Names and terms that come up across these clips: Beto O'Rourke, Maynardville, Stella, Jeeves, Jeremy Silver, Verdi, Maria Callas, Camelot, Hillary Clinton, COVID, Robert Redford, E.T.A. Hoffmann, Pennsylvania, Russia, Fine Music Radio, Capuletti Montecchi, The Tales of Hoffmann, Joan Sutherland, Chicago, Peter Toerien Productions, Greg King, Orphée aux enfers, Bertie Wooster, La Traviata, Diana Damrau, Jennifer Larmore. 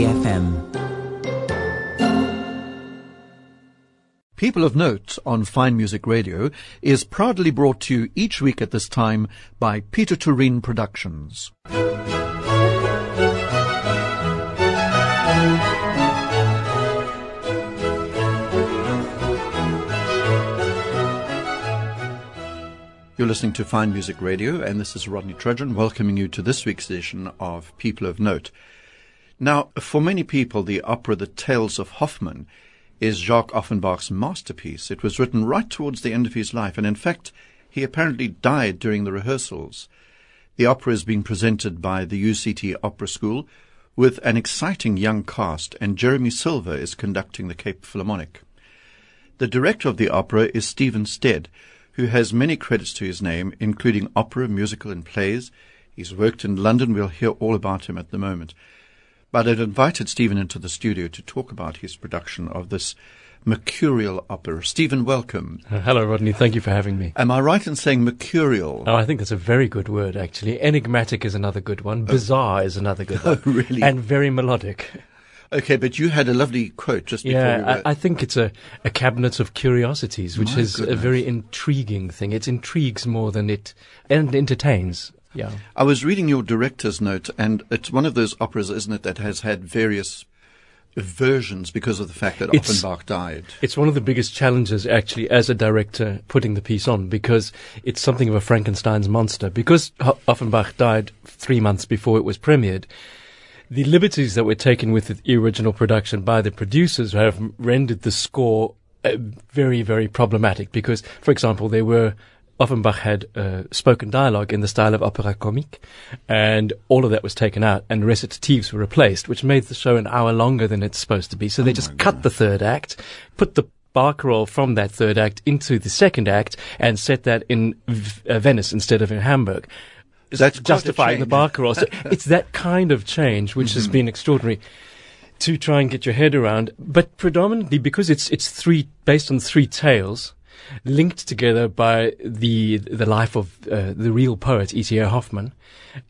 FM. People of Note on Fine Music Radio is proudly brought to you each week at this time by Peter Toerien Productions. You're listening to Fine Music Radio, and this is Rodney Trudgeon welcoming you to this week's edition of People of Note. Now, for many people, the opera The Tales of Hoffmann is Jacques Offenbach's masterpiece. It was written right towards the end of his life, and in fact, he apparently died during the rehearsals. The opera is being presented by the UCT Opera School with an exciting young cast, and Jeremy Silver is conducting the Cape Philharmonic. The director of the opera is Steven Stead, who has many credits to his name, including opera, musical, and plays. He's worked in London. We'll hear all about him at the moment. But I'd invited Stephen into the studio to talk about his production of this mercurial opera. Stephen, welcome. Hello, Rodney. Thank you for having me. Am I right in saying mercurial? Oh, I think that's a very good word, actually. Enigmatic is another good one. Bizarre is another good one. Oh, really? And very melodic. Okay, but you had a lovely quote just before we were... I think it's a cabinet of curiosities, which is a very intriguing thing. It intrigues more than and entertains. Yeah. I was reading your director's note, and it's one of those operas, isn't it, that has had various versions because of the fact that Offenbach died. It's one of the biggest challenges, actually, as a director putting the piece on, because it's something of a Frankenstein's monster. Because Offenbach died 3 months before it was premiered, the liberties that were taken with the original production by the producers have rendered the score very, very problematic because, for example, Offenbach had spoken dialogue in the style of opéra comique, and all of that was taken out, and recitatives were replaced, which made the show an hour longer than it's supposed to be. So they just cut the third act, put the barcarolle from that third act into the second act, and set that in Venice instead of in Hamburg. That's justifying the barcarolle. So it's that kind of change which has been extraordinary to try and get your head around. But predominantly because it's based on three tales linked together by the life of the real poet E.T.A. Hoffmann.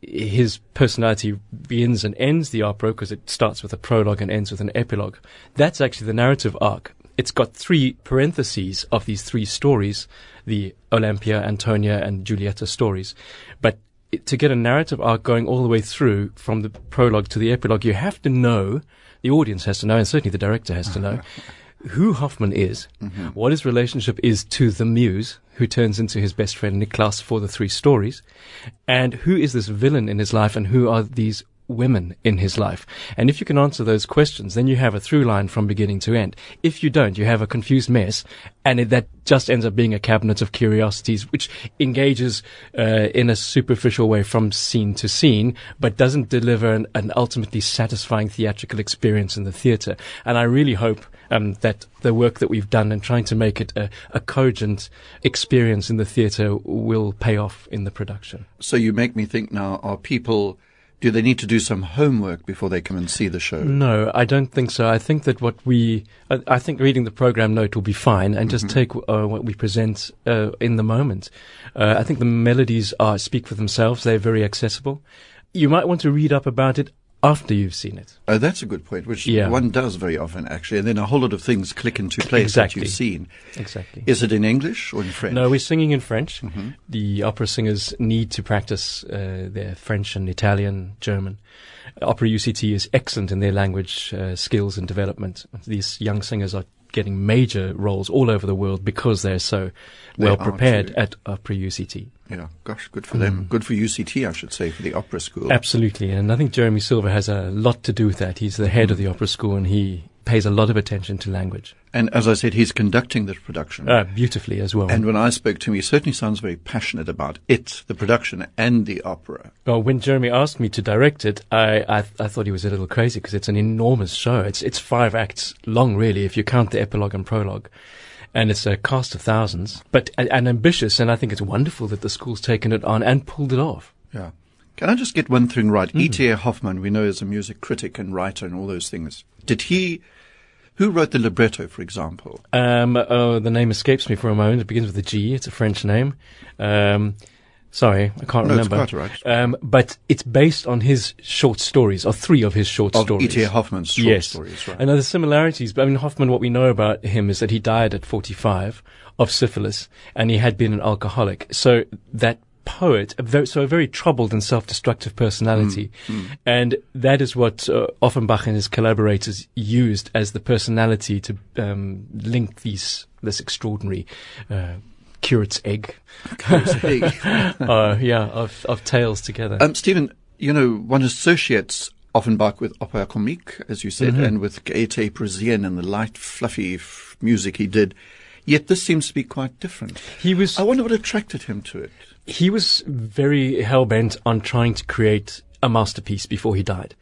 His personality begins and ends the opera because it starts with a prologue and ends with an epilogue. That's actually the narrative arc. It's got three parentheses of these three stories, the Olympia, Antonia, and Giulietta stories, but to get a narrative arc going all the way through from the prologue to the epilogue, you have to know, the audience has to know, and certainly the director has to know, who Hoffmann is, what his relationship is to the muse, who turns into his best friend Niklas for the three stories, and who is this villain in his life and who are these women in his life. And if you can answer those questions, then you have a through line from beginning to end. If you don't, you have a confused mess, and that just ends up being a cabinet of curiosities which engages in a superficial way from scene to scene, but doesn't deliver an ultimately satisfying theatrical experience in the theatre. And I really hope that the work that we've done in trying to make it a cogent experience in the theatre will pay off in the production. So you make me think now, are people... do they need to do some homework before they come and see the show? No, I don't think so. I think that I think reading the program note will be fine, and just take what we present in the moment. I think the melodies speak for themselves. They're very accessible. You might want to read up about it after you've seen it. Oh, that's a good point, which one does very often, actually. And then a whole lot of things click into place that you've seen. Exactly. Is it in English or in French? No, we're singing in French. The opera singers need to practice their French and Italian, German. Opera UCT is excellent in their language skills and development. These young singers are getting major roles all over the world because they're so well prepared at Opera UCT. Yeah, gosh, good for them. Good for UCT, I should say, for the opera school. Absolutely, and I think Jeremy Silver has a lot to do with that. He's the head of the opera school, and he pays a lot of attention to language. And as I said, he's conducting the production. Beautifully as well. And when I spoke to him, he certainly sounds very passionate about it, the production and the opera. Well, when Jeremy asked me to direct it, I thought he was a little crazy because it's an enormous show. It's 5 acts long, really, if you count the epilogue and prologue. And it's a cast of thousands, but and ambitious, and I think it's wonderful that the school's taken it on and pulled it off. Yeah. Can I just get one thing right? E.T.A. Hoffmann, we know, is a music critic and writer and all those things. Who wrote the libretto, for example? The name escapes me for a moment. It begins with a G. It's a French name. Sorry, I can't remember. It's quite right. But it's based on his short stories, or three of his short stories. Of E.T.A. Hoffmann's short stories, right. And there's similarities. But I mean, Hoffmann, what we know about him is that he died at 45 of syphilis, and he had been an alcoholic. So that poet, a very troubled and self-destructive personality. And that is what Offenbach and his collaborators used as the personality to link this extraordinary curate's egg, of tales together. Stephen, you know, one associates Offenbach with opera comique, as you said, and with Gaîté Parisienne and the light, fluffy music he did. Yet this seems to be quite different. I wonder what attracted him to it. He was very hell-bent on trying to create a masterpiece before he died.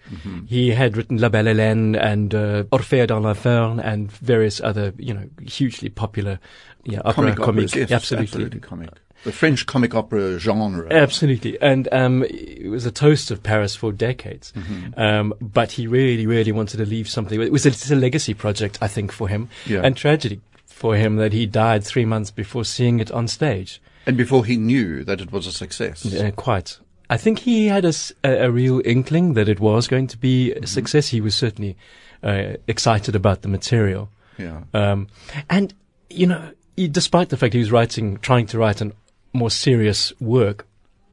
He had written La Belle Hélène and Orphée aux enfers and various other, hugely popular opera comic. Yes, absolutely comic. The French comic opera genre. Absolutely. And it was a toast of Paris for decades. But he really, really wanted to leave something. It was a legacy project, I think, for him. Yeah. And tragedy for him that he died 3 months before seeing it on stage. And before he knew that it was a success. Quite. I think he had a real inkling that it was going to be a success. He was certainly excited about the material. Yeah. And, despite the fact he was trying to write a more serious work,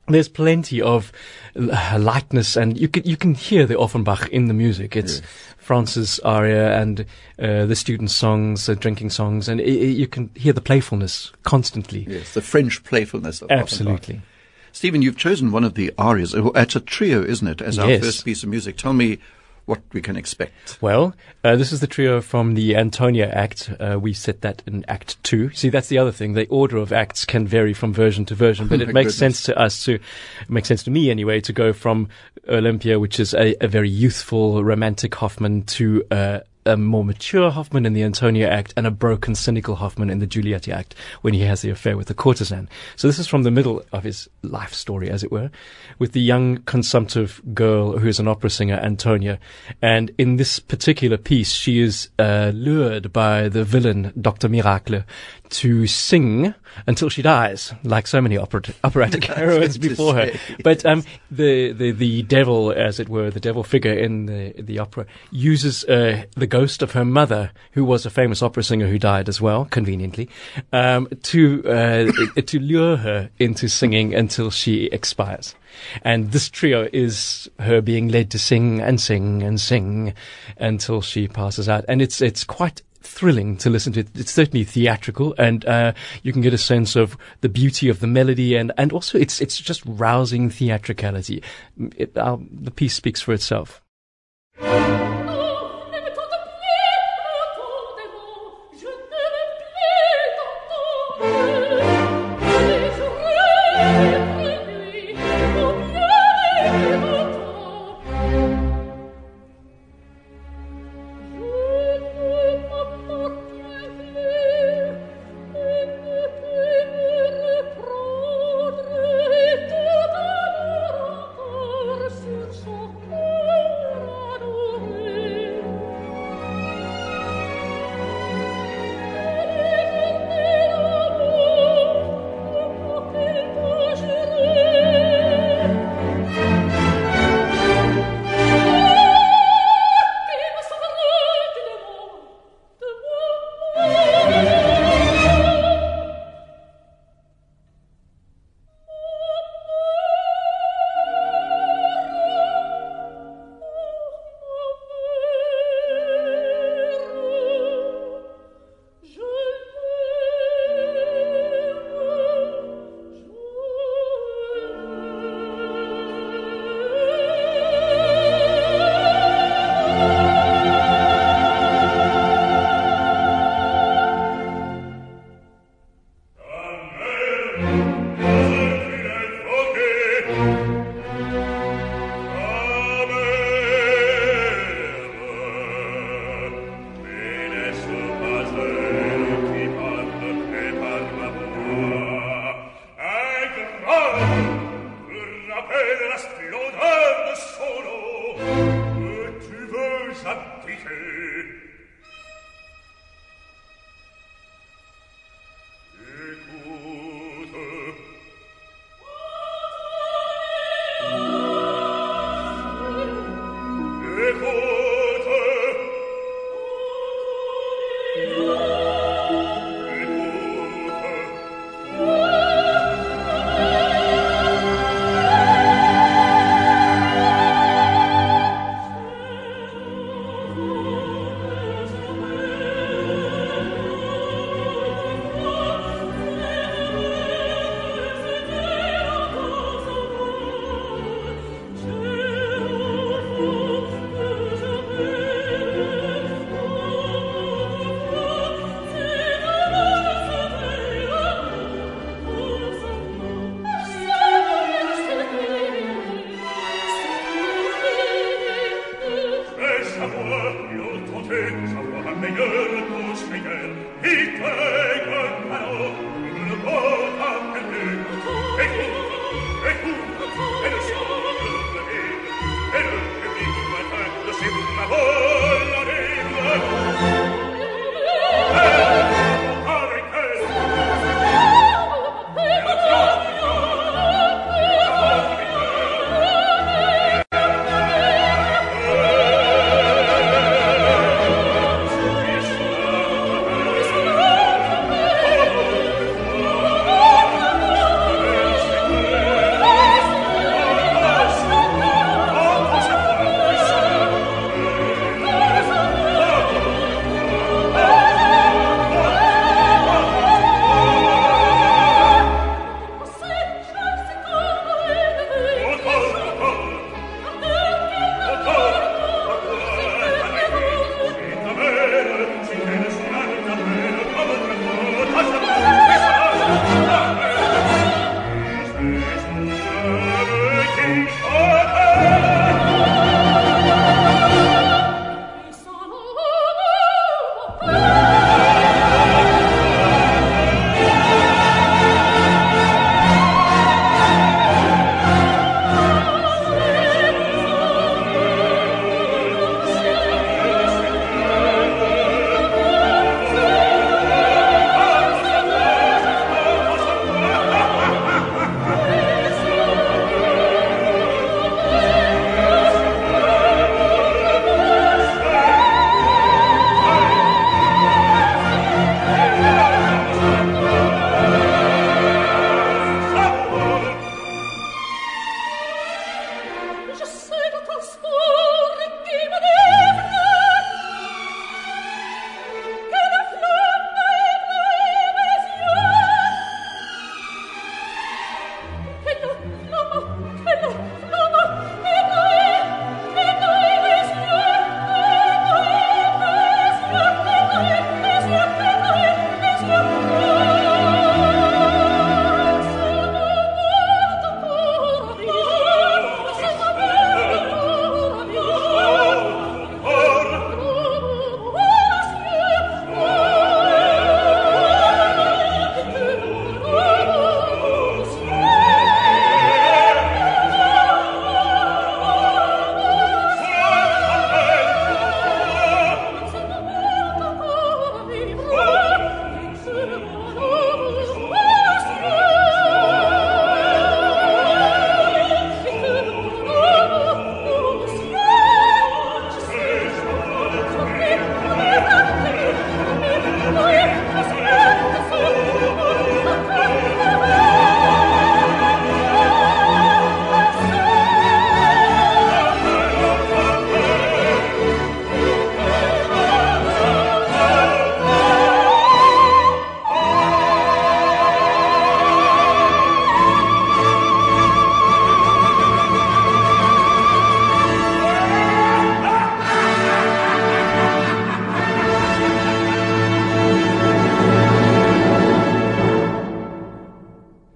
there's plenty of lightness, and you can hear the Offenbach in the music. It's Franz's aria and the student songs, drinking songs, and you can hear the playfulness constantly. Yes, the French playfulness of Offenbach. Absolutely. Stephen, you've chosen one of the arias. It's a trio, isn't it, as our first piece of music. Tell me what we can expect. Well, this is the trio from the Antonia Act. We set that in Act 2. See, that's the other thing. The order of acts can vary from version to version, but it makes sense to us to go from Olympia, which is a very youthful, romantic Hoffmann, to a more mature Hoffmann in the Antonia Act and a broken, cynical Hoffmann in the Giulietti Act when he has the affair with the courtesan. So this is from the middle of his life story, as it were, with the young, consumptive girl who is an opera singer, Antonia. And in this particular piece, she is lured by the villain, Dr. Miracle, to sing until she dies, like so many operatic heroines before her. But the devil, as it were, the devil figure in the opera, uses the ghost of her mother, who was a famous opera singer who died as well, conveniently, to lure her into singing until she expires. And this trio is her being led to sing and sing and sing until she passes out. And it's quite thrilling to listen to. It's certainly theatrical, and you can get a sense of the beauty of the melody, and also it's just rousing theatricality. The piece speaks for itself.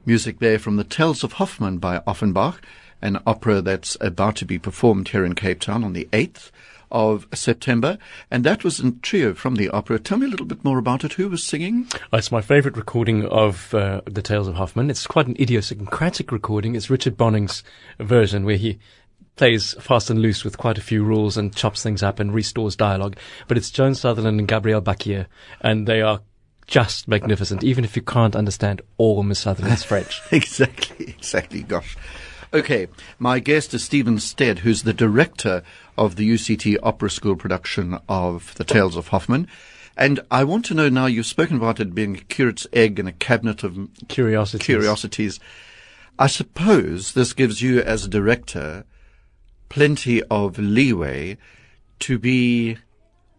Music there from The Tales of Hoffmann by Offenbach, an opera that's about to be performed here in Cape Town on the 8th of September. And that was a trio from the opera. Tell me a little bit more about it. Who was singing? It's my favourite recording of The Tales of Hoffmann. It's quite an idiosyncratic recording. It's Richard Bonning's version where he plays fast and loose with quite a few rules and chops things up and restores dialogue. But it's Joan Sutherland and Gabrielle Bacquier, and they are just magnificent, even if you can't understand all Miss Sutherland's French. Exactly, gosh. Okay, my guest is Steven Stead, who's the director of the UCT Opera School production of The Tales of Hoffmann. And I want to know now, you've spoken about it being a curate's egg and a cabinet of curiosities. I suppose this gives you, as a director, plenty of leeway to be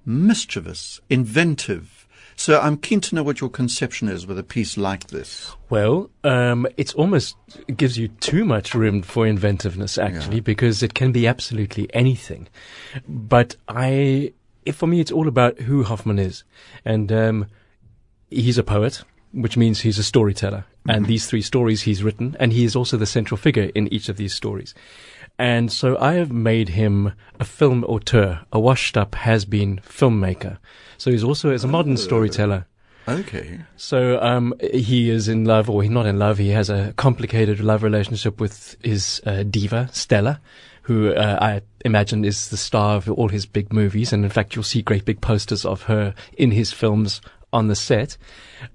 mischievous, inventive. So I'm keen to know what your conception is with a piece like this. Well, it's almost gives you too much room for inventiveness, actually, because it can be absolutely anything. But for me, it's all about who Hoffmann is. And he's a poet, which means he's a storyteller. And these three stories he's written, and he is also the central figure in each of these stories. And so I have made him a film auteur, a washed-up has-been filmmaker. So he's also, as a modern storyteller, Okay. So he is in love, or he's not in love. He has a complicated love relationship with his diva, Stella, who I imagine is the star of all his big movies. And in fact, you'll see great big posters of her in his films on the set.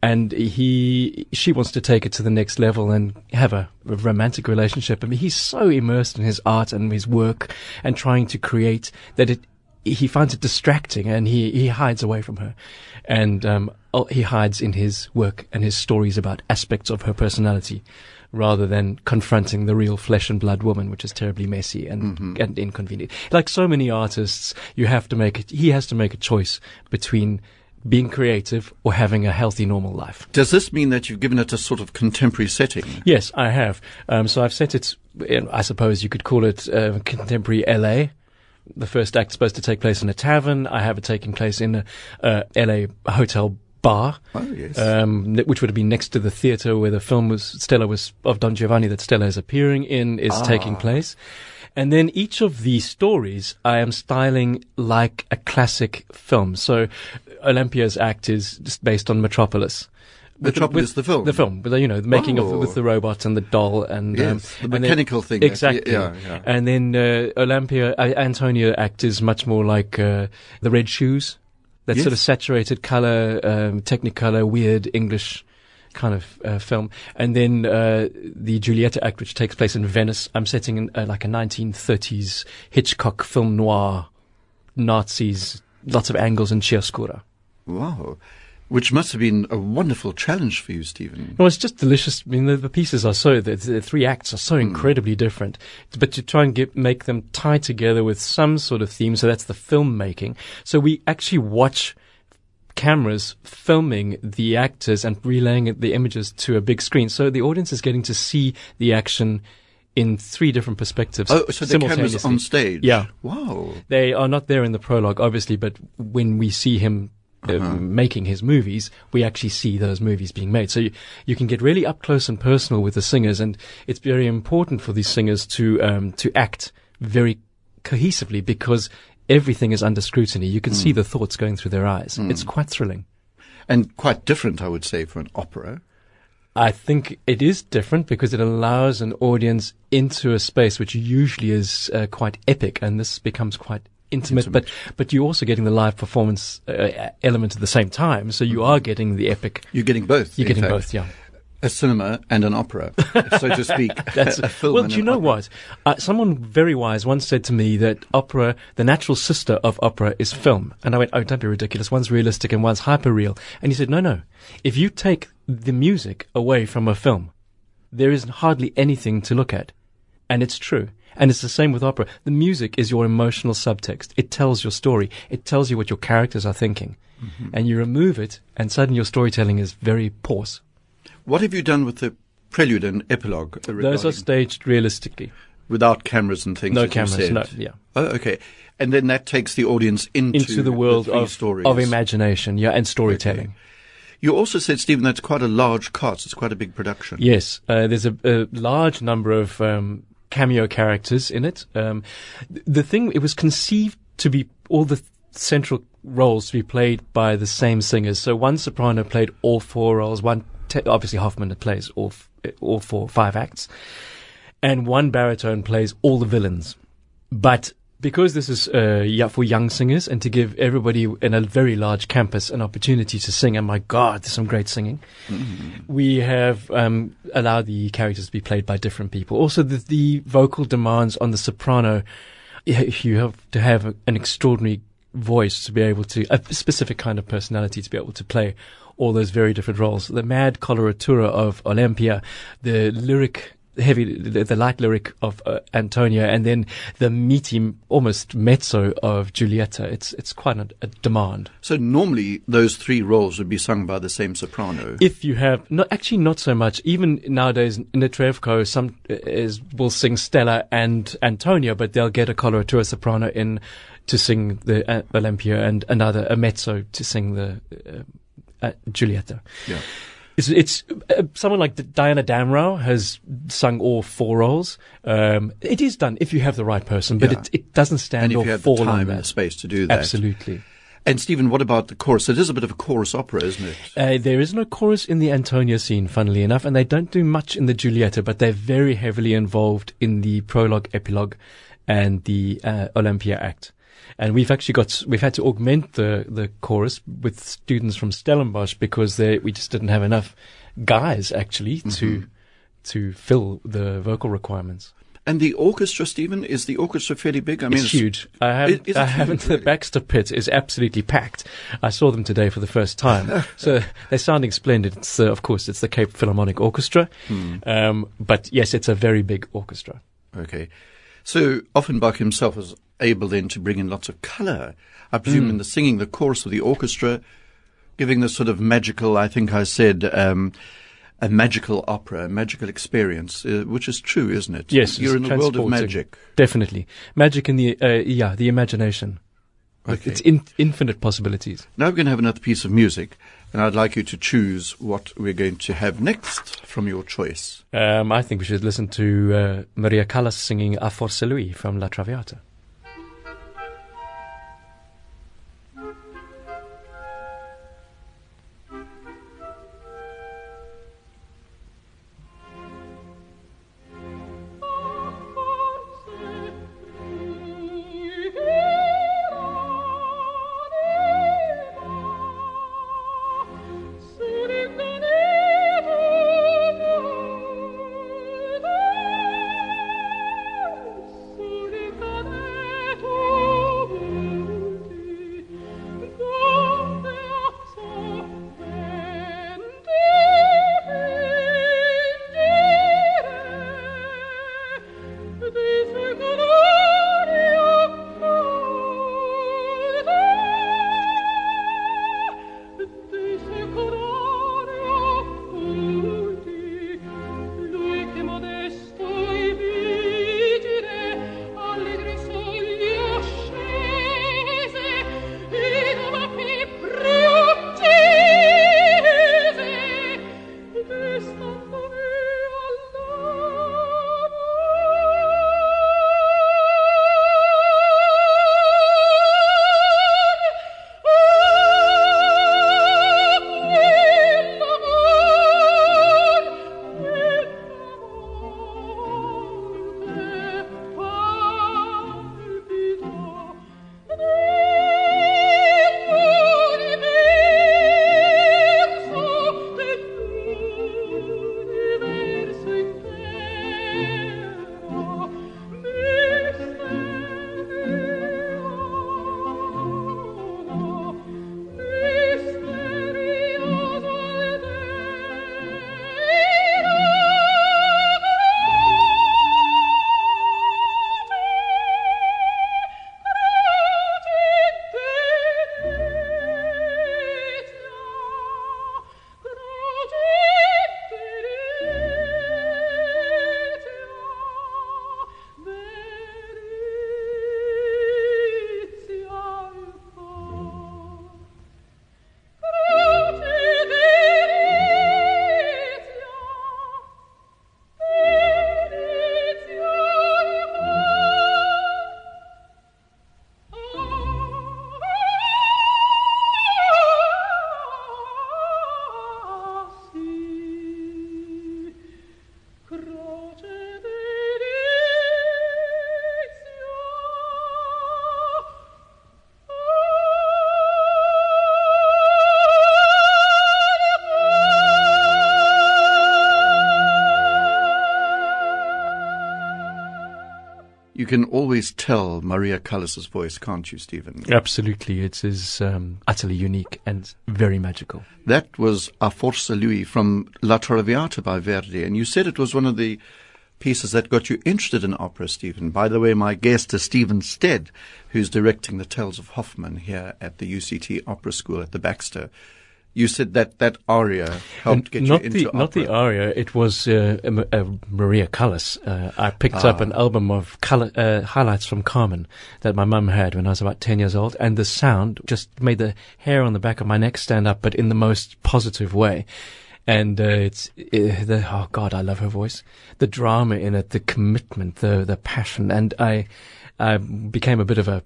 And she wants to take it to the next level and have a romantic relationship. I mean, he's so immersed in his art and his work and trying to create that he finds it distracting, and he hides away from her. And he hides in his work and his stories about aspects of her personality rather than confronting the real flesh and blood woman, which is terribly messy and inconvenient. Like so many artists, he has to make a choice between being creative or having a healthy, normal life. Does this mean that you've given it a sort of contemporary setting? Yes, I have. So I've set it, I suppose you could call it contemporary LA. The first act's supposed to take place in a tavern. I have it taking place in a LA hotel bar, which would have been next to the theatre where the film of Don Giovanni that Stella is appearing in is taking place. And then each of these stories I am styling like a classic film. So Olympia's act is just based on Metropolis. Metropolis, the film. The film, the making of, with the robot and the doll and the mechanical thing. Exactly. Yeah. And then Antonia act is much more like The Red Shoes, that sort of saturated color, technicolor, weird English kind of film. And then the Giulietta act, which takes place in Venice, I'm setting in like a 1930s Hitchcock film noir, Nazis, lots of angles and chiaroscuro. Wow. Which must have been a wonderful challenge for you, Stephen. Well, it's just delicious. I mean, the pieces are the three acts are so incredibly different. But to try and make them tie together with some sort of theme, so that's the filmmaking. So we actually watch cameras filming the actors and relaying the images to a big screen. So the audience is getting to see the action in three different perspectives. Oh, so the camera's on stage? Yeah. Wow. They are not there in the prologue, obviously, but when we see him making his movies, we actually see those movies being made. So you can get really up close and personal with the singers, and it's very important for these singers to act very cohesively because everything is under scrutiny. You can see the thoughts going through their eyes. It's quite thrilling. And quite different, I would say, for an opera. I think it is different because it allows an audience into a space which usually is quite epic, and this becomes quite intimate. But you're also getting the live performance element at the same time, so you are getting the epic. You're getting both. You're getting both, yeah. A cinema and an opera, so to speak. Well, do you know what? Someone very wise once said to me that opera, the natural sister of opera is film. And I went, oh, don't be ridiculous. One's realistic and one's hyper-real. And he said, no. If you take the music away from a film, there is hardly anything to look at. And it's true. And it's the same with opera. The music is your emotional subtext. It tells your story. It tells you what your characters are thinking. Mm-hmm. And you remove it, and suddenly your storytelling is very coarse. What have you done with the prelude and epilogue? Those are staged realistically. Without cameras and things? No cameras, no. Yeah. Oh, okay. And then that takes the audience into the world of imagination and storytelling. Okay. You also said, Stephen, that's quite a large cast. It's quite a big production. Yes. There's a large number of cameo characters in it. It was conceived to be all the central roles to be played by the same singers. So one soprano played all four roles. Obviously Hoffmann plays all five acts. And one baritone plays all the villains. But because this is for young singers and to give everybody in a very large campus an opportunity to sing, and my God, there's some great singing, we have allowed the characters to be played by different people. Also, the vocal demands on the soprano, you have to have an extraordinary voice to be able to, a specific kind of personality to be able to play all those very different roles. The mad coloratura of Olympia, the light lyric of Antonia, and then the meaty, almost mezzo of Giulietta. It's quite a demand. So normally those three roles would be sung by the same soprano. If you have, not so much. Even nowadays, Netrebko will sing Stella and Antonia, but they'll get a coloratura soprano in to sing the Olympia and a mezzo to sing the Giulietta. Yeah. It's someone like Diana Damrau has sung all four roles. It is done if you have the right person, but it doesn't stand or fall on that. And if you have the time and the space to do that. Absolutely. And Stephen, what about the chorus? It is a bit of a chorus opera, isn't it? There is no chorus in the Antonia scene, funnily enough, and they don't do much in the Giulietta, but they're very heavily involved in the prologue, epilogue, and the Olympia act. And we've actually we've had to augment the chorus with students from Stellenbosch because we just didn't have enough guys actually to fill the vocal requirements. And the orchestra, Stephen, is the orchestra fairly big? I mean, it's huge. The Baxter Pit is absolutely packed. I saw them today for the first time. So they're sounding splendid. Of course, it's the Cape Philharmonic Orchestra. But yes, it's a very big orchestra. Okay. So Offenbach himself was able then to bring in lots of color, I presume, in the singing, the chorus of the orchestra, giving this sort of magical, I think I said, a magical opera, a magical experience, which is true, isn't it? Yes. You're in the world of magic. Definitely. Magic in the imagination. Okay. It's infinite possibilities. Now we're going to have another piece of music, and I'd like you to choose what we're going to have next from your choice. I think we should listen to Maria Callas singing A Forse Lui from La Traviata. You can always tell Maria Callas' voice, can't you, Stephen? Absolutely. It is utterly unique and very magical. That was A Forse Lui from La Traviata by Verdi. And you said it was one of the pieces that got you interested in opera, Stephen. By the way, my guest is Steven Stead, who's directing The Tales of Hoffmann here at the UCT Opera School at the Baxter. You said that aria helped get you into opera. Not the aria. It was Maria Callas. I picked up an album of highlights from Carmen that my mum had when I was about 10 years old, and the sound just made the hair on the back of my neck stand up, but in the most positive way. And I love her voice. The drama in it, the commitment, the passion, and I became a bit of a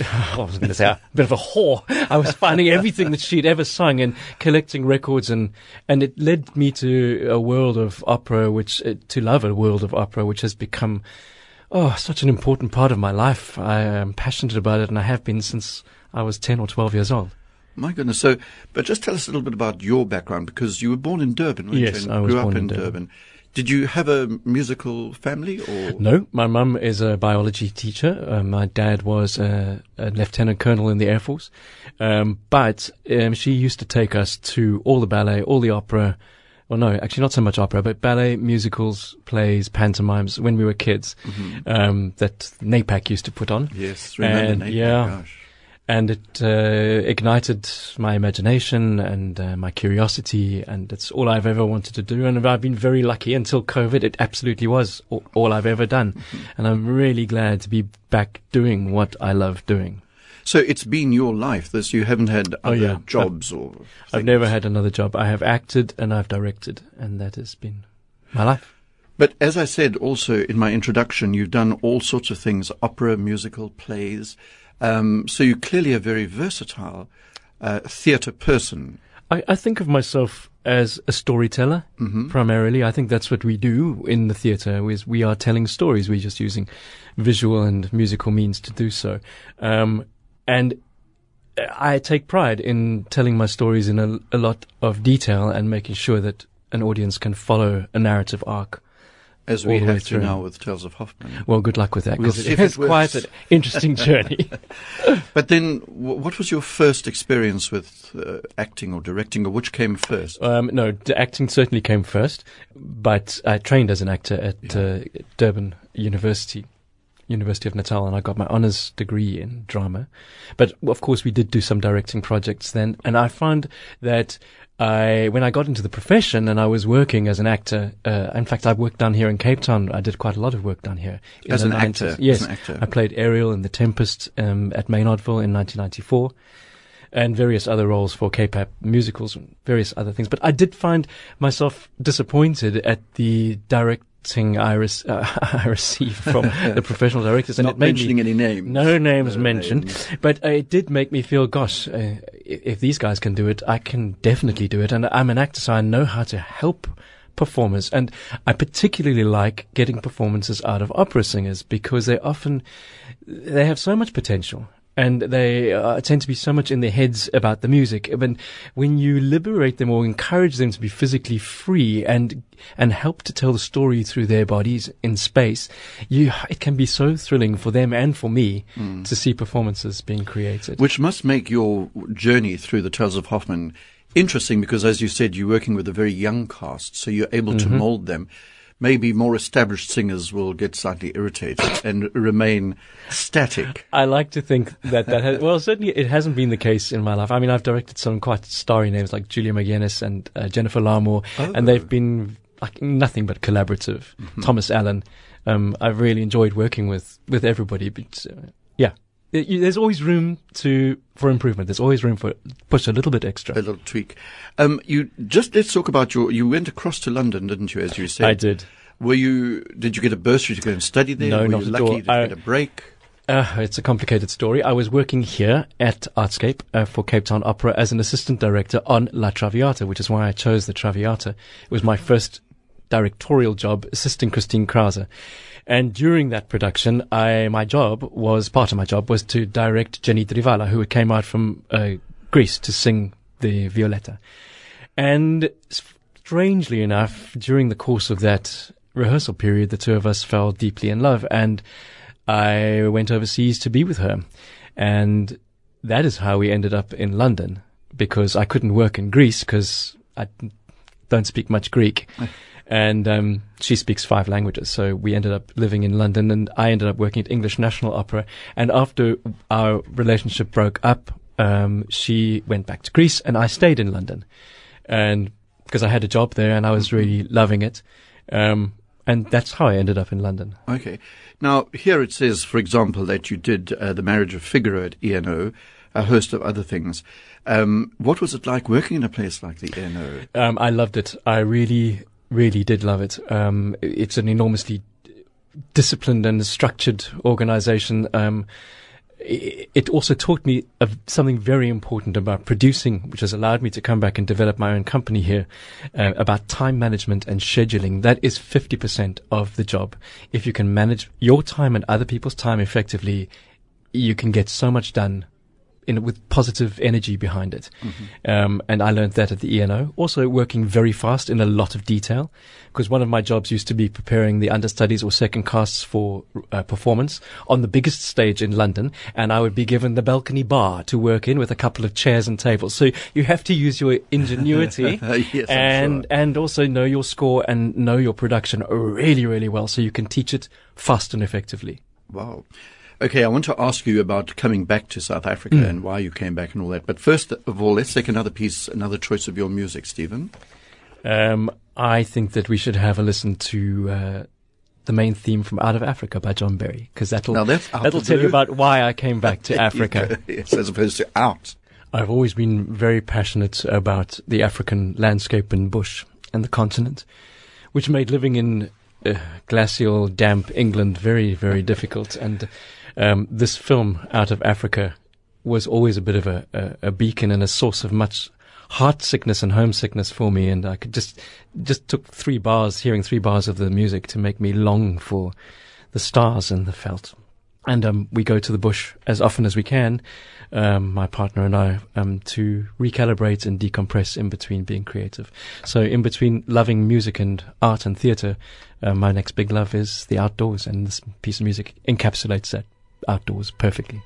I was going to say a bit of a whore. I was finding everything that she'd ever sung and collecting records, and it led me to a world of opera, which to love a world of opera, which has become such an important part of my life. I am passionate about it, and I have been since I was 10 or 12 years old. My goodness. So, but just tell us a little bit about your background, because you were born in Durban, weren't you? Yes, I was born in Durban. Did you have a musical family? Or no, my mum is a biology teacher. My dad was a lieutenant colonel in the Air Force. She used to take us to all the ballet, all the opera. Well, no, actually not so much opera, but ballet, musicals, plays, pantomimes when we were kids, that NAPAC used to put on. Yes, remember NAPAC, yeah. Gosh. And it ignited my imagination and my curiosity, and it's all I've ever wanted to do. And I've been very lucky until COVID. It absolutely was all I've ever done. And I'm really glad to be back doing what I love doing. So it's been your life, this. You haven't had other jobs or things. I've never had another job. I have acted and I've directed, and that has been my life. But as I said also in my introduction, you've done all sorts of things, opera, musical, plays. So you clearly are a very versatile theatre person. I think of myself as a storyteller, primarily. I think that's what we do in the theatre, is we are telling stories. We're just using visual and musical means to do so. And I take pride in telling my stories in a lot of detail and making sure that an audience can follow a narrative arc. As we have to now with Tales of Hoffmann. Well, good luck with that, because it's quite an interesting journey. But then, what was your first experience with acting or directing, or which came first? Acting certainly came first, but I trained as an actor at Durban University of Natal, and I got my honours degree in drama. But, of course, we did do some directing projects then, and I found that when I got into the profession and I was working as an actor, in fact, I worked down here in Cape Town. I did quite a lot of work down here. As an actor? Yes. As an actor. I played Ariel in The Tempest at Maynardville in 1994, and various other roles for K-pop musicals and various other things. But I did find myself disappointed at the directing I received from the professional directors. And not mentioning any names. No names mentioned. But it did make me feel, gosh, if these guys can do it, I can definitely do it. And I'm an actor, so I know how to help performers. And I particularly like getting performances out of opera singers, because they have so much potential. And they tend to be so much in their heads about the music. And when you liberate them or encourage them to be physically free and help to tell the story through their bodies in space, it can be so thrilling for them and for me to see performances being created. Which must make your journey through the Tales of Hoffmann interesting, because, as you said, you're working with a very young cast, so you're able to mold them. Maybe more established singers will get slightly irritated and remain static. I like to think that certainly it hasn't been the case in my life. I mean, I've directed some quite starry names like Julia McGuinness and Jennifer Larmore, and they've been like nothing but collaborative. Thomas Allen. I've really enjoyed working with everybody, but there's always room for improvement. There's always room for push a little bit extra, a little tweak. Let's talk about you went across to London, didn't you? As you said, I did. Did you get a bursary to go and study there? No, not at all. Were you lucky to get a break? It's a complicated story. I was working here at Artscape for Cape Town Opera as an assistant director on La Traviata, which is why I chose the Traviata. It was my first directorial job, assisting Christine Krause. And during that production, part of my job was to direct Jenny Trivala, who came out from Greece to sing the Violetta. And strangely enough, during the course of that rehearsal period, the two of us fell deeply in love, and I went overseas to be with her. And that is how we ended up in London, because I couldn't work in Greece because I don't speak much Greek. And she speaks 5 languages, so we ended up living in London, and I ended up working at English National Opera. And after our relationship broke up, she went back to Greece, and I stayed in London, and because I had a job there and I was really loving it, and that's how I ended up in London. Okay. Now, here it says, for example, that you did The Marriage of Figaro at E&O, a host of other things. What was it like working in a place like the E&O? I loved it. I really... really did love it. It's an enormously disciplined and structured organization. it also taught me something very important about producing, which has allowed me to come back and develop my own company here, about time management and scheduling. That is 50% of the job. If you can manage your time and other people's time effectively, you can get so much done with positive energy behind it. Mm-hmm. And I learned that at the E&O. Also working very fast in a lot of detail, because one of my jobs used to be preparing the understudies or second casts for performance on the biggest stage in London, and I would be given the balcony bar to work in with a couple of chairs and tables. So you have to use your ingenuity yes, and also know your score and know your production really, really well, so you can teach it fast and effectively. Wow. Okay, I want to ask you about coming back to South Africa and why you came back and all that. But first of all, let's take another piece, another choice of your music, Stephen. I think that we should have a listen to the main theme from Out of Africa by John Berry, because that'll tell you about why I came back to Africa. Yes, as opposed to out. I've always been very passionate about the African landscape and bush and the continent, which made living in glacial, damp England very, very difficult. And this film, Out of Africa, was always a bit of a beacon and a source of much heart sickness and homesickness for me. And I could just took hearing three bars of the music to make me long for the stars and the veldt. And we go to the bush as often as we can, my partner and I, to recalibrate and decompress in between being creative. So in between loving music and art and theatre, my next big love is the outdoors, and this piece of music encapsulates that outdoors perfectly.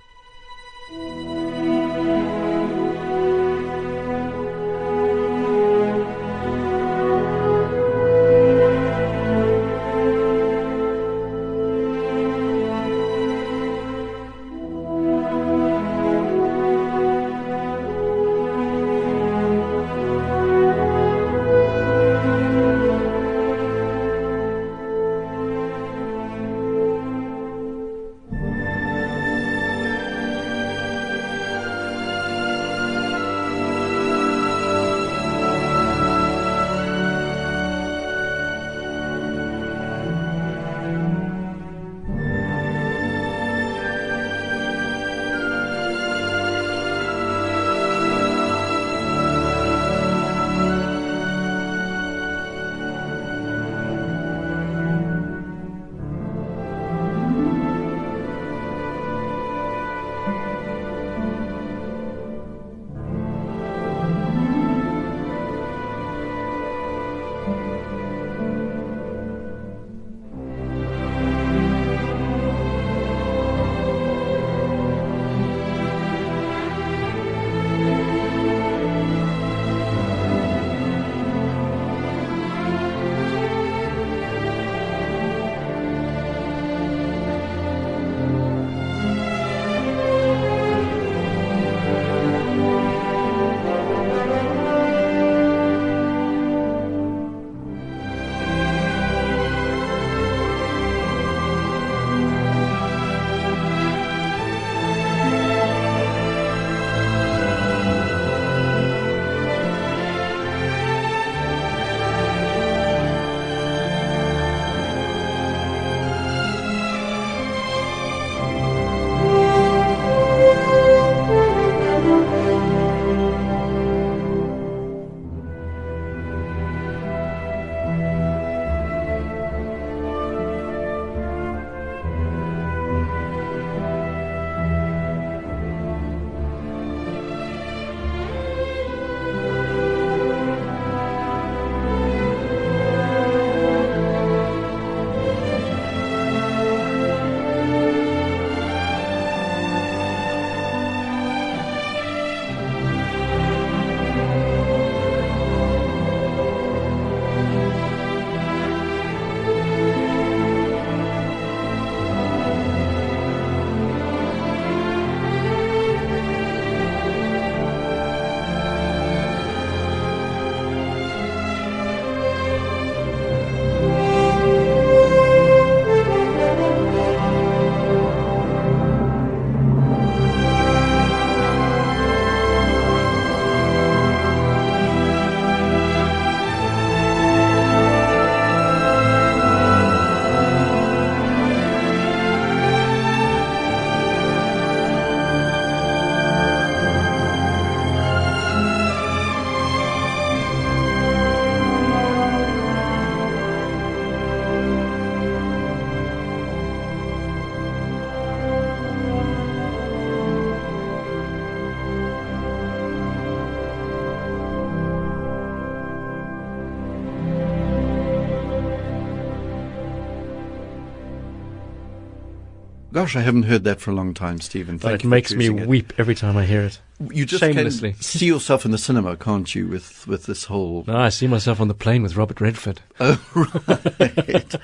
Gosh, I haven't heard that for a long time, Stephen. Thank you. It makes me weep every time I hear it. You just shamelessly can see yourself in the cinema, can't you, with this whole... No, I see myself on the plane with Robert Redford. Oh, right.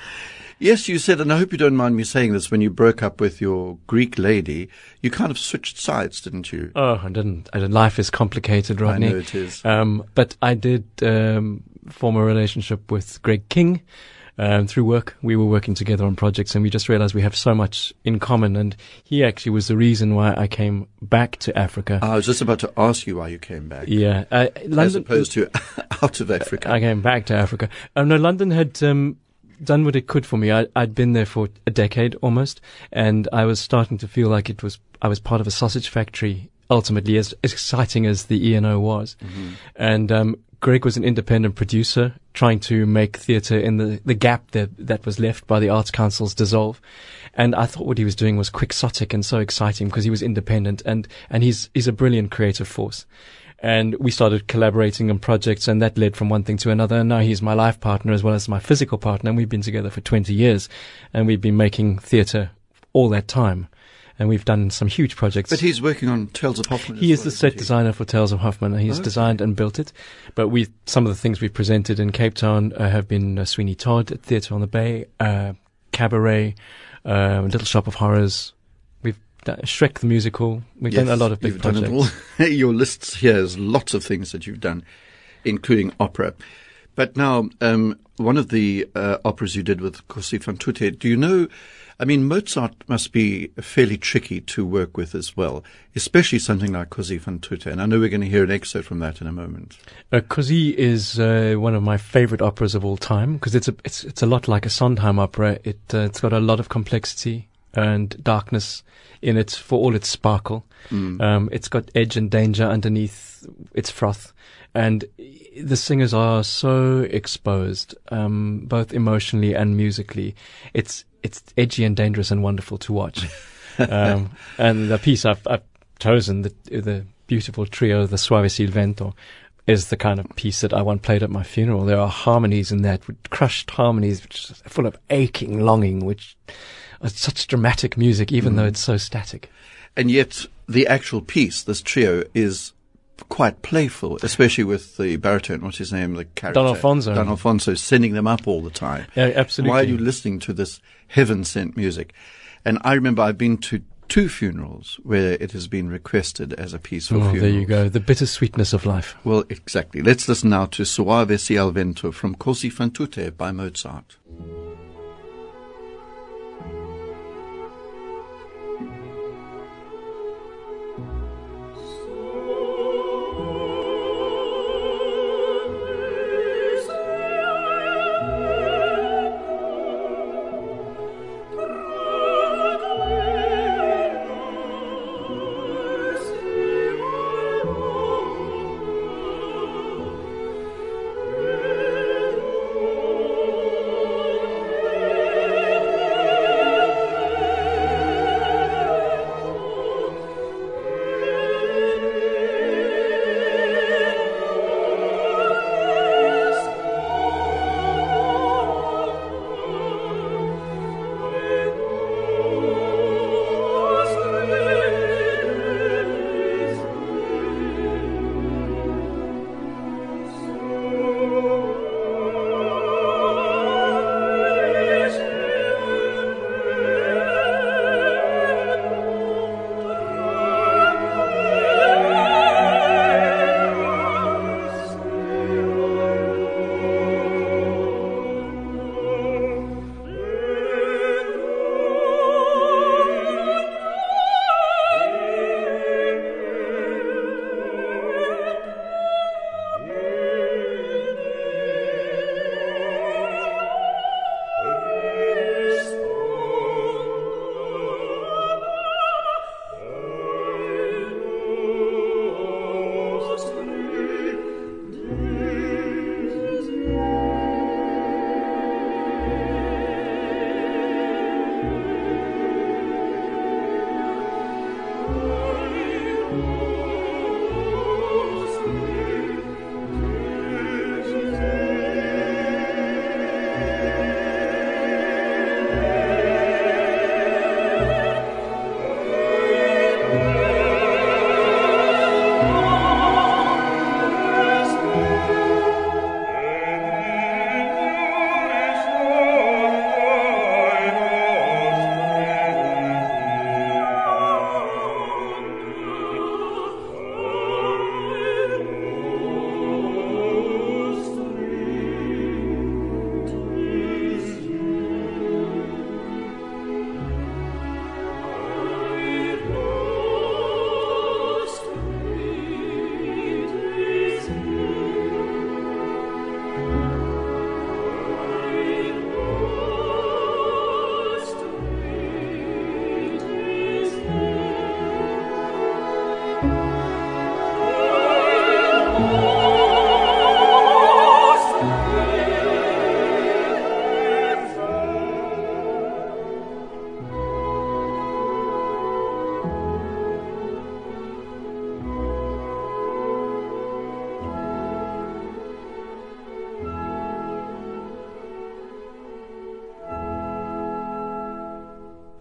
Yes, you said, and I hope you don't mind me saying this, when you broke up with your Greek lady, you kind of switched sides, didn't you? Oh, I didn't. Life is complicated, Rodney. I know it is. But I did form a relationship with Greg King. Through work, we were working together on projects, and we just realized we have so much in common, and he actually was the reason why I came back to Africa. I was just about to ask you why you came back. Yeah. London, as opposed to out of Africa. I came back to Africa. No, London had done what it could for me. I'd been there for a decade almost, and I was starting to feel like I was part of a sausage factory, ultimately, as exciting as the E&O was. Mm-hmm. And Greg was an independent producer trying to make theatre in the gap that was left by the Arts Council's dissolve. And I thought what he was doing was quixotic and so exciting because he was independent, and he's a brilliant creative force. And we started collaborating on projects, and that led from one thing to another. And now he's my life partner as well as my physical partner, and we've been together for 20 years, and we've been making theatre all that time. And we've done some huge projects. But he's working on Tales of Hoffmann. He is the set designer for Tales of Hoffmann. He's designed and built it. But some of the things we've presented in Cape Town have been Sweeney Todd at Theatre on the Bay, Cabaret, Little Shop of Horrors. We've done Shrek the Musical. We've done a lot of big projects. Done it all. Your list here is lots of things that you've done, including opera. But now, one of the operas you did with Così fan tutte, do you know... I mean, Mozart must be fairly tricky to work with as well, especially something like Così fan tutte. And I know we're going to hear an excerpt from that in a moment. Così is one of my favorite operas of all time because it's a lot like a Sondheim opera. It's got a lot of complexity and darkness in it for all its sparkle. Mm. It's got edge and danger underneath its froth. And the singers are so exposed, both emotionally and musically. It's edgy and dangerous and wonderful to watch. And the piece I've chosen, the beautiful trio, the Suave Sil Vento, is the kind of piece that I once played at my funeral. There are harmonies in that, crushed harmonies, which are full of aching longing, which are such dramatic music, even though it's so static. And yet the actual piece, this trio, is quite playful, especially with the baritone, what's his name, the character? Don Alfonso, sending them up all the time. Yeah, absolutely. Why are you listening to this heaven-sent music? And I remember I've been to two funerals where it has been requested as a piece for funerals. There you go, the bittersweetness of life. Well, exactly. Let's listen now to Soave si al Vento from Così fan tutte by Mozart.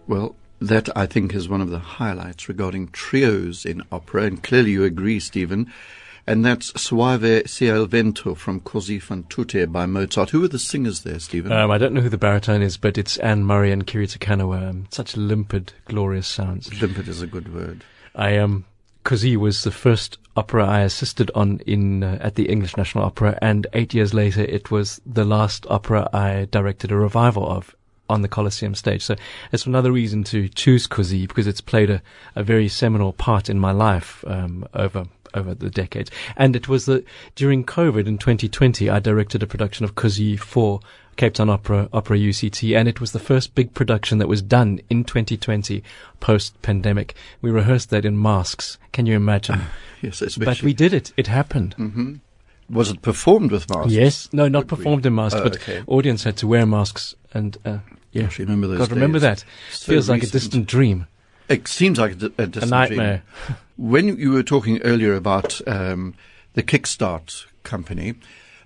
Well, that, I think, is one of the highlights regarding trios in opera, and clearly you agree, Stephen, and that's Suave sia il vento from Così fan tutte by Mozart. Who were the singers there, Stephen? I don't know who the baritone is, but it's Anne Murray and Kirita Kanawa. Such limpid, glorious sounds. Limpid is a good word. Così was the first opera I assisted on at the English National Opera, and 8 years later it was the last opera I directed a revival of on the Coliseum stage. So it's another reason to choose Così, because it's played a very seminal part in my life over the decades. And it was during COVID in 2020, I directed a production of Così for Cape Town Opera UCT, and it was the first big production that was done in 2020 post-pandemic. We rehearsed that in masks. Can you imagine? Yes, especially. But we did it. It happened. Mm-hmm. Was it performed with masks? Yes. No, not performed in masks, but okay. Audience had to wear masks. And gosh, remember those days. Remember that. So feels recent. Like a distant dream. It seems like a distant nightmare. Dream. When you were talking earlier about the Kickstart company,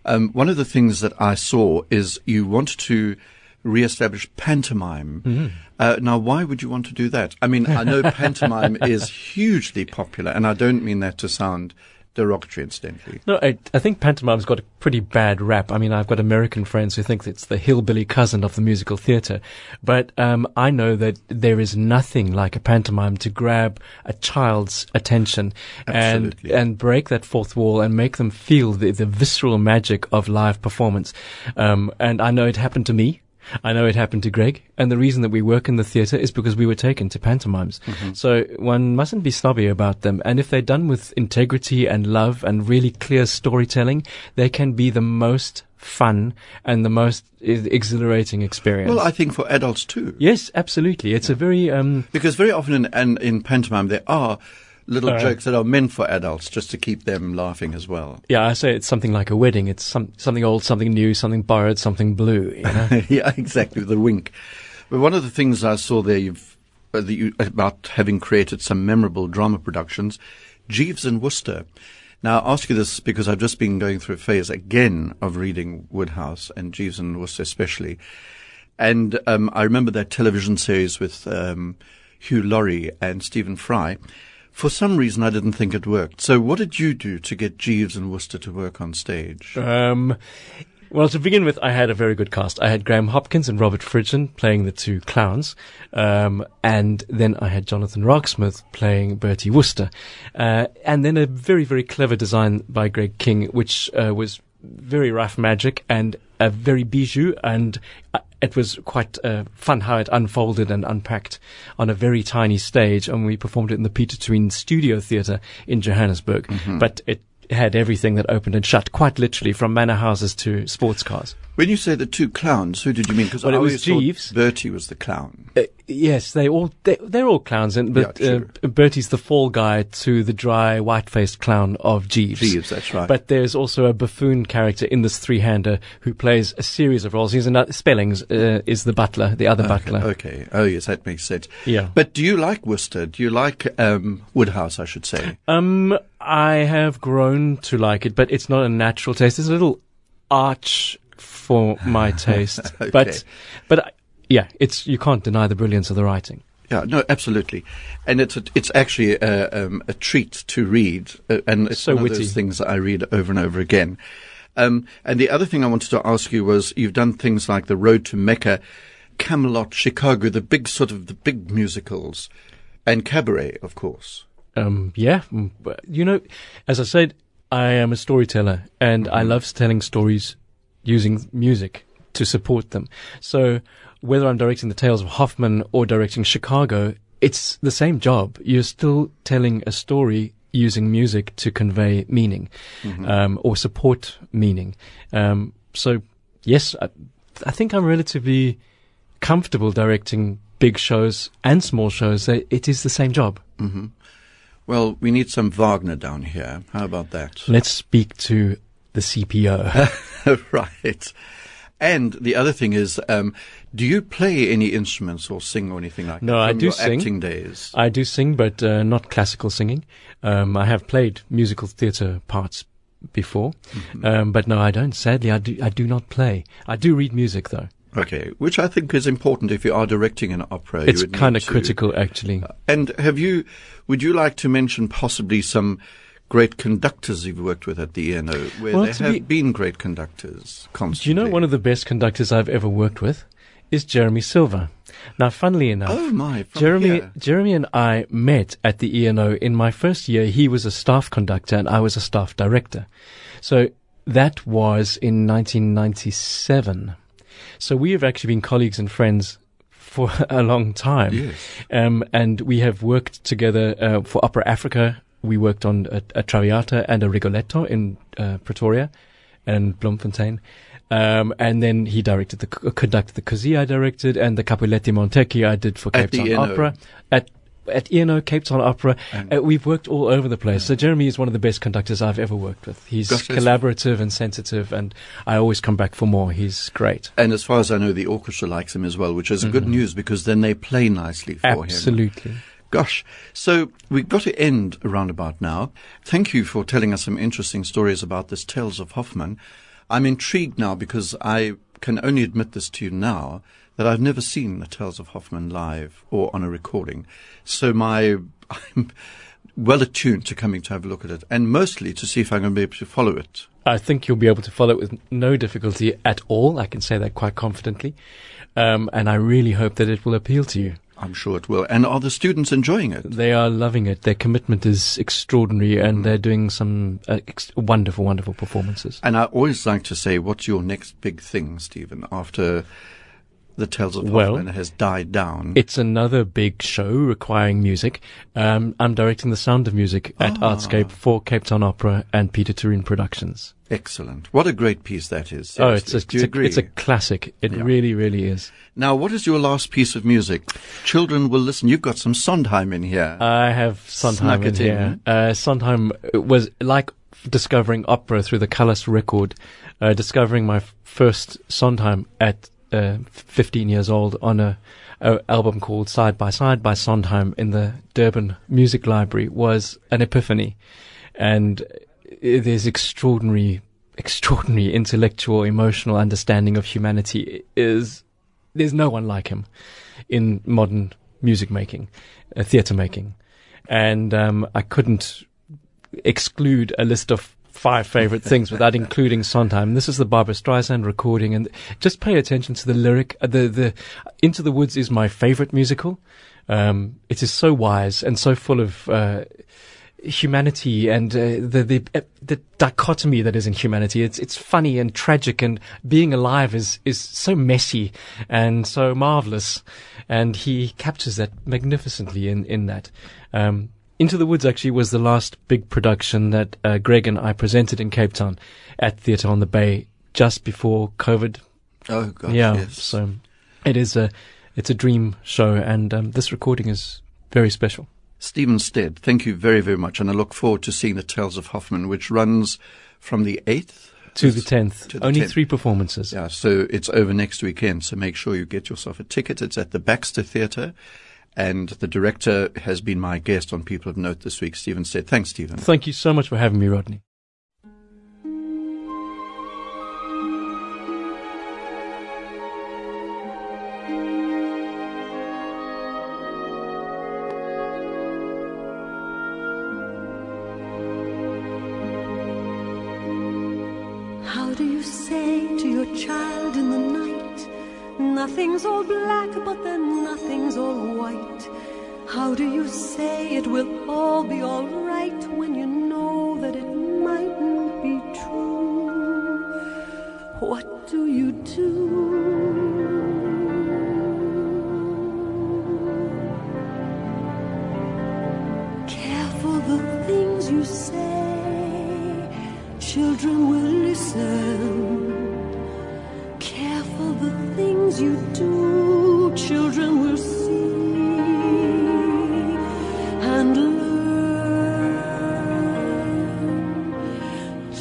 one of the things that I saw is you want to reestablish pantomime. Mm-hmm. Now, why would you want to do that? I mean, I know pantomime is hugely popular, and I don't mean that to sound derogatory, incidentally. No, I think pantomime's got a pretty bad rap. I mean, I've got American friends who think it's the hillbilly cousin of the musical theatre. But I know that there is nothing like a pantomime to grab a child's attention. Absolutely. and break that fourth wall and make them feel the visceral magic of live performance. And I know it happened to me. I know it happened to Greg, and the reason that we work in the theatre is because we were taken to pantomimes. Mm-hmm. So one mustn't be snobby about them, and if they're done with integrity and love and really clear storytelling, they can be the most fun and the most exhilarating experience. Well, I think for adults too. Yes, absolutely. It's a very... because very often in pantomime there are little jokes that are meant for adults just to keep them laughing as well. Yeah, I say it's something like a wedding. It's something old, something new, something borrowed, something blue. You know? Yeah, exactly, the wink. But one of the things I saw there about having created some memorable drama productions, Jeeves and Worcester. Now, I ask you this because I've just been going through a phase again of reading Woodhouse and Jeeves and Worcester especially. And I remember that television series with Hugh Laurie and Stephen Fry. For some reason, I didn't think it worked. So what did you do to get Jeeves and Worcester to work on stage? Well, to begin with, I had a very good cast. I had Graham Hopkins and Robert Fridgen playing the two clowns. And then I had Jonathan Rocksmith playing Bertie Wooster. And then a very, very clever design by Greg King, which was very rough magic and very bijou, and it was quite fun how it unfolded and unpacked on a very tiny stage, and we performed it in the Peter Toerien Studio Theatre in Johannesburg. Mm-hmm. But it had everything that opened and shut, quite literally, from manor houses to sports cars. When you say the two clowns, who did you mean? Because I always thought Bertie was the clown. Yes, they're all clowns, but yeah, sure. Bertie's the fall guy to the dry, white-faced clown of Jeeves. Jeeves, that's right. But there's also a buffoon character in this three-hander who plays a series of roles. He's Spellings is the butler, the other butler. Okay. Oh, yes, that makes sense. Yeah. But do you like Worcester? Do you like Woodhouse, I should say? I have grown to like it, but it's not a natural taste. It's a little arch for my taste. Okay. But yeah, it's, you can't deny the brilliance of the writing. Yeah, no, absolutely. And it's actually a treat to read, and it's so one of those things that I read over and over again. And the other thing I wanted to ask you was, you've done things like The Road to Mecca, Camelot, Chicago, the big musicals, and Cabaret, of course. Yeah, you know, as I said, I am a storyteller, and mm-hmm. I love telling stories using music to support them. So whether I'm directing The Tales of Hoffmann or directing Chicago, it's the same job. You're still telling a story using music to convey meaning, mm-hmm. Or support meaning. So, yes, I think I'm relatively comfortable directing big shows and small shows. It is the same job. Mm-hmm. Well, we need some Wagner down here. How about that? Let's speak to the CPO. Right. And the other thing is, do you play any instruments or sing or anything like that? No, I do sing. Acting days. I do sing, but not classical singing. I have played musical theatre parts before, mm-hmm. But no, I don't. Sadly, I do not play. I do read music, though. Okay, which I think is important if you are directing an opera. It's kind of critical, actually. And would you like to mention possibly some great conductors you've worked with at the ENO, where there have been great conductors constantly? Do you know one of the best conductors I've ever worked with is Jeremy Silver. Now, funnily enough, Jeremy and I met at the ENO in my first year. He was a staff conductor and I was a staff director. So that was in 1997. So we have actually been colleagues and friends for a long time. Yes. And we have worked together for Opera Africa. We worked on a Traviata and a Rigoletto in Pretoria and Bloemfontein. And then he conducted the Così I directed and the Capuletti Montecchi I did for Cape Town Opera. At ENO, Cape Town Opera. We've worked all over the place. Yeah. So Jeremy is one of the best conductors I've ever worked with. He's collaborative and sensitive, and I always come back for more. He's great. And as far as I know, the orchestra likes him as well, which is good news, because then they play nicely for him. Absolutely. Gosh. So we've got to end around about now. Thank you for telling us some interesting stories about this Tales of Hoffmann. I'm intrigued now, because I can only admit this to you now, that I've never seen the Tales of Hoffmann live or on a recording. So I'm well attuned to coming to have a look at it, and mostly to see if I'm going to be able to follow it. I think you'll be able to follow it with no difficulty at all. I can say that quite confidently. And I really hope that it will appeal to you. I'm sure it will. And are the students enjoying it? They are loving it. Their commitment is extraordinary, and they're doing some wonderful, wonderful performances. And I always like to say, what's your next big thing, Stephen, after the Tales of Hoffmann has died down? It's another big show requiring music. I'm directing The Sound of Music at Artscape for Cape Town Opera and Peter Toerien Productions. Excellent. What a great piece that is. Seriously. Oh, it's a classic. It really, really is. Now, what is your last piece of music? Children will listen. You've got some Sondheim in here. I have Sondheim in here. Sondheim was like discovering opera through the Callas record, discovering my first Sondheim at 15 years old on a album called Side by Side by Sondheim in the Durban Music Library was an epiphany. And there's extraordinary intellectual, emotional understanding of humanity. There's no one like him in modern music making, theatre making. And I couldn't exclude a list of 5 favorite things without including Sondheim. This is the Barbra Streisand recording, and just pay attention to the lyric. The Into the Woods is my favorite musical. It is so wise and so full of humanity and the dichotomy that is in humanity. It's funny and tragic, and being alive is so messy and so marvelous, and he captures that magnificently in that. Into the Woods actually was the last big production that Greg and I presented in Cape Town at Theatre on the Bay just before COVID. Oh gosh, yes. So it's a dream show, and this recording is very special. Steven Stead, thank you very, very much, and I look forward to seeing the Tales of Hoffmann, which runs from the 8th to the 10th. Only 3 performances. Yeah, so it's over next weekend. So make sure you get yourself a ticket. It's at the Baxter Theatre. And the director has been my guest on People of Note this week, Steven Stead. Thanks, Steven. Thank you so much for having me, Rodney. How do you say to your child in the night, nothing's all black, but then nothing's all white? How do you say it will all be all right when you know that it mightn't be true? What do you do? Careful the things you say, children will listen. Careful the things you do, children will see and learn.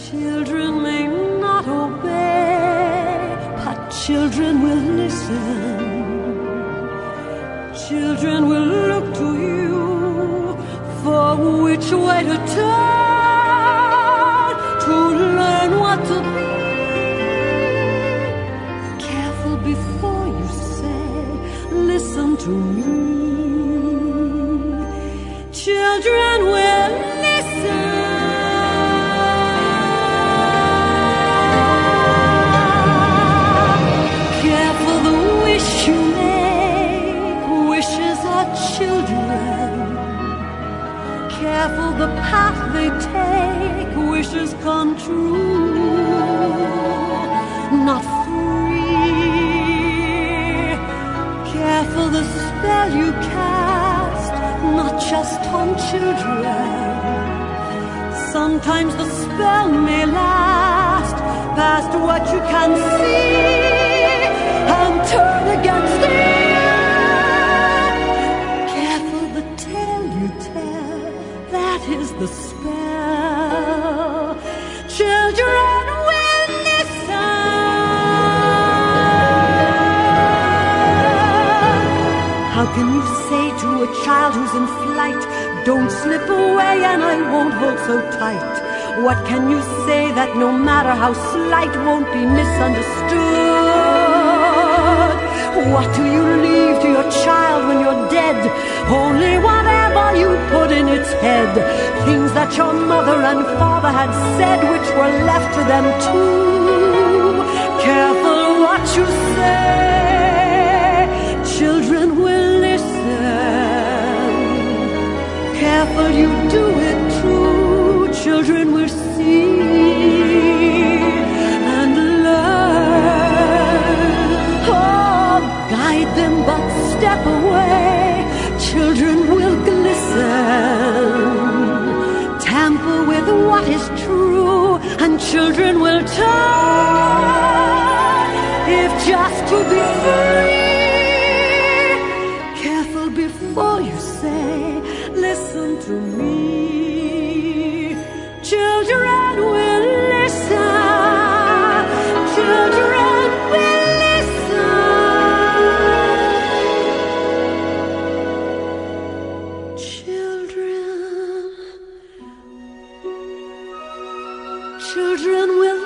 Children may not obey, but children will listen. Children will look to you for which way to turn, to learn what to be. Before to me. Children will listen. Care for the wish you make. Wishes are children. Care for the path they take. Wishes come true. Not free. Care for the spell you cast, not just on children. Sometimes the spell may last past what you can see and turn against it. Care for the tale you tell, that is the spell. Children will listen. How can you say to a child who's in flight, don't slip away and I won't hold so tight? What can you say that no matter how slight won't be misunderstood? What do you leave to your child when you're dead? Only whatever you put in its head. Things that your mother and father had said which were left to them too. Careful what you say. Children will. Careful you do it true, children will see and learn. Oh, guide them but step away, children will glisten. Tamper with what is true and children will turn, if just to be free. Careful before you say, listen to me, children will listen, children will listen, children will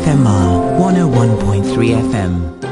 FM 101.3 FM.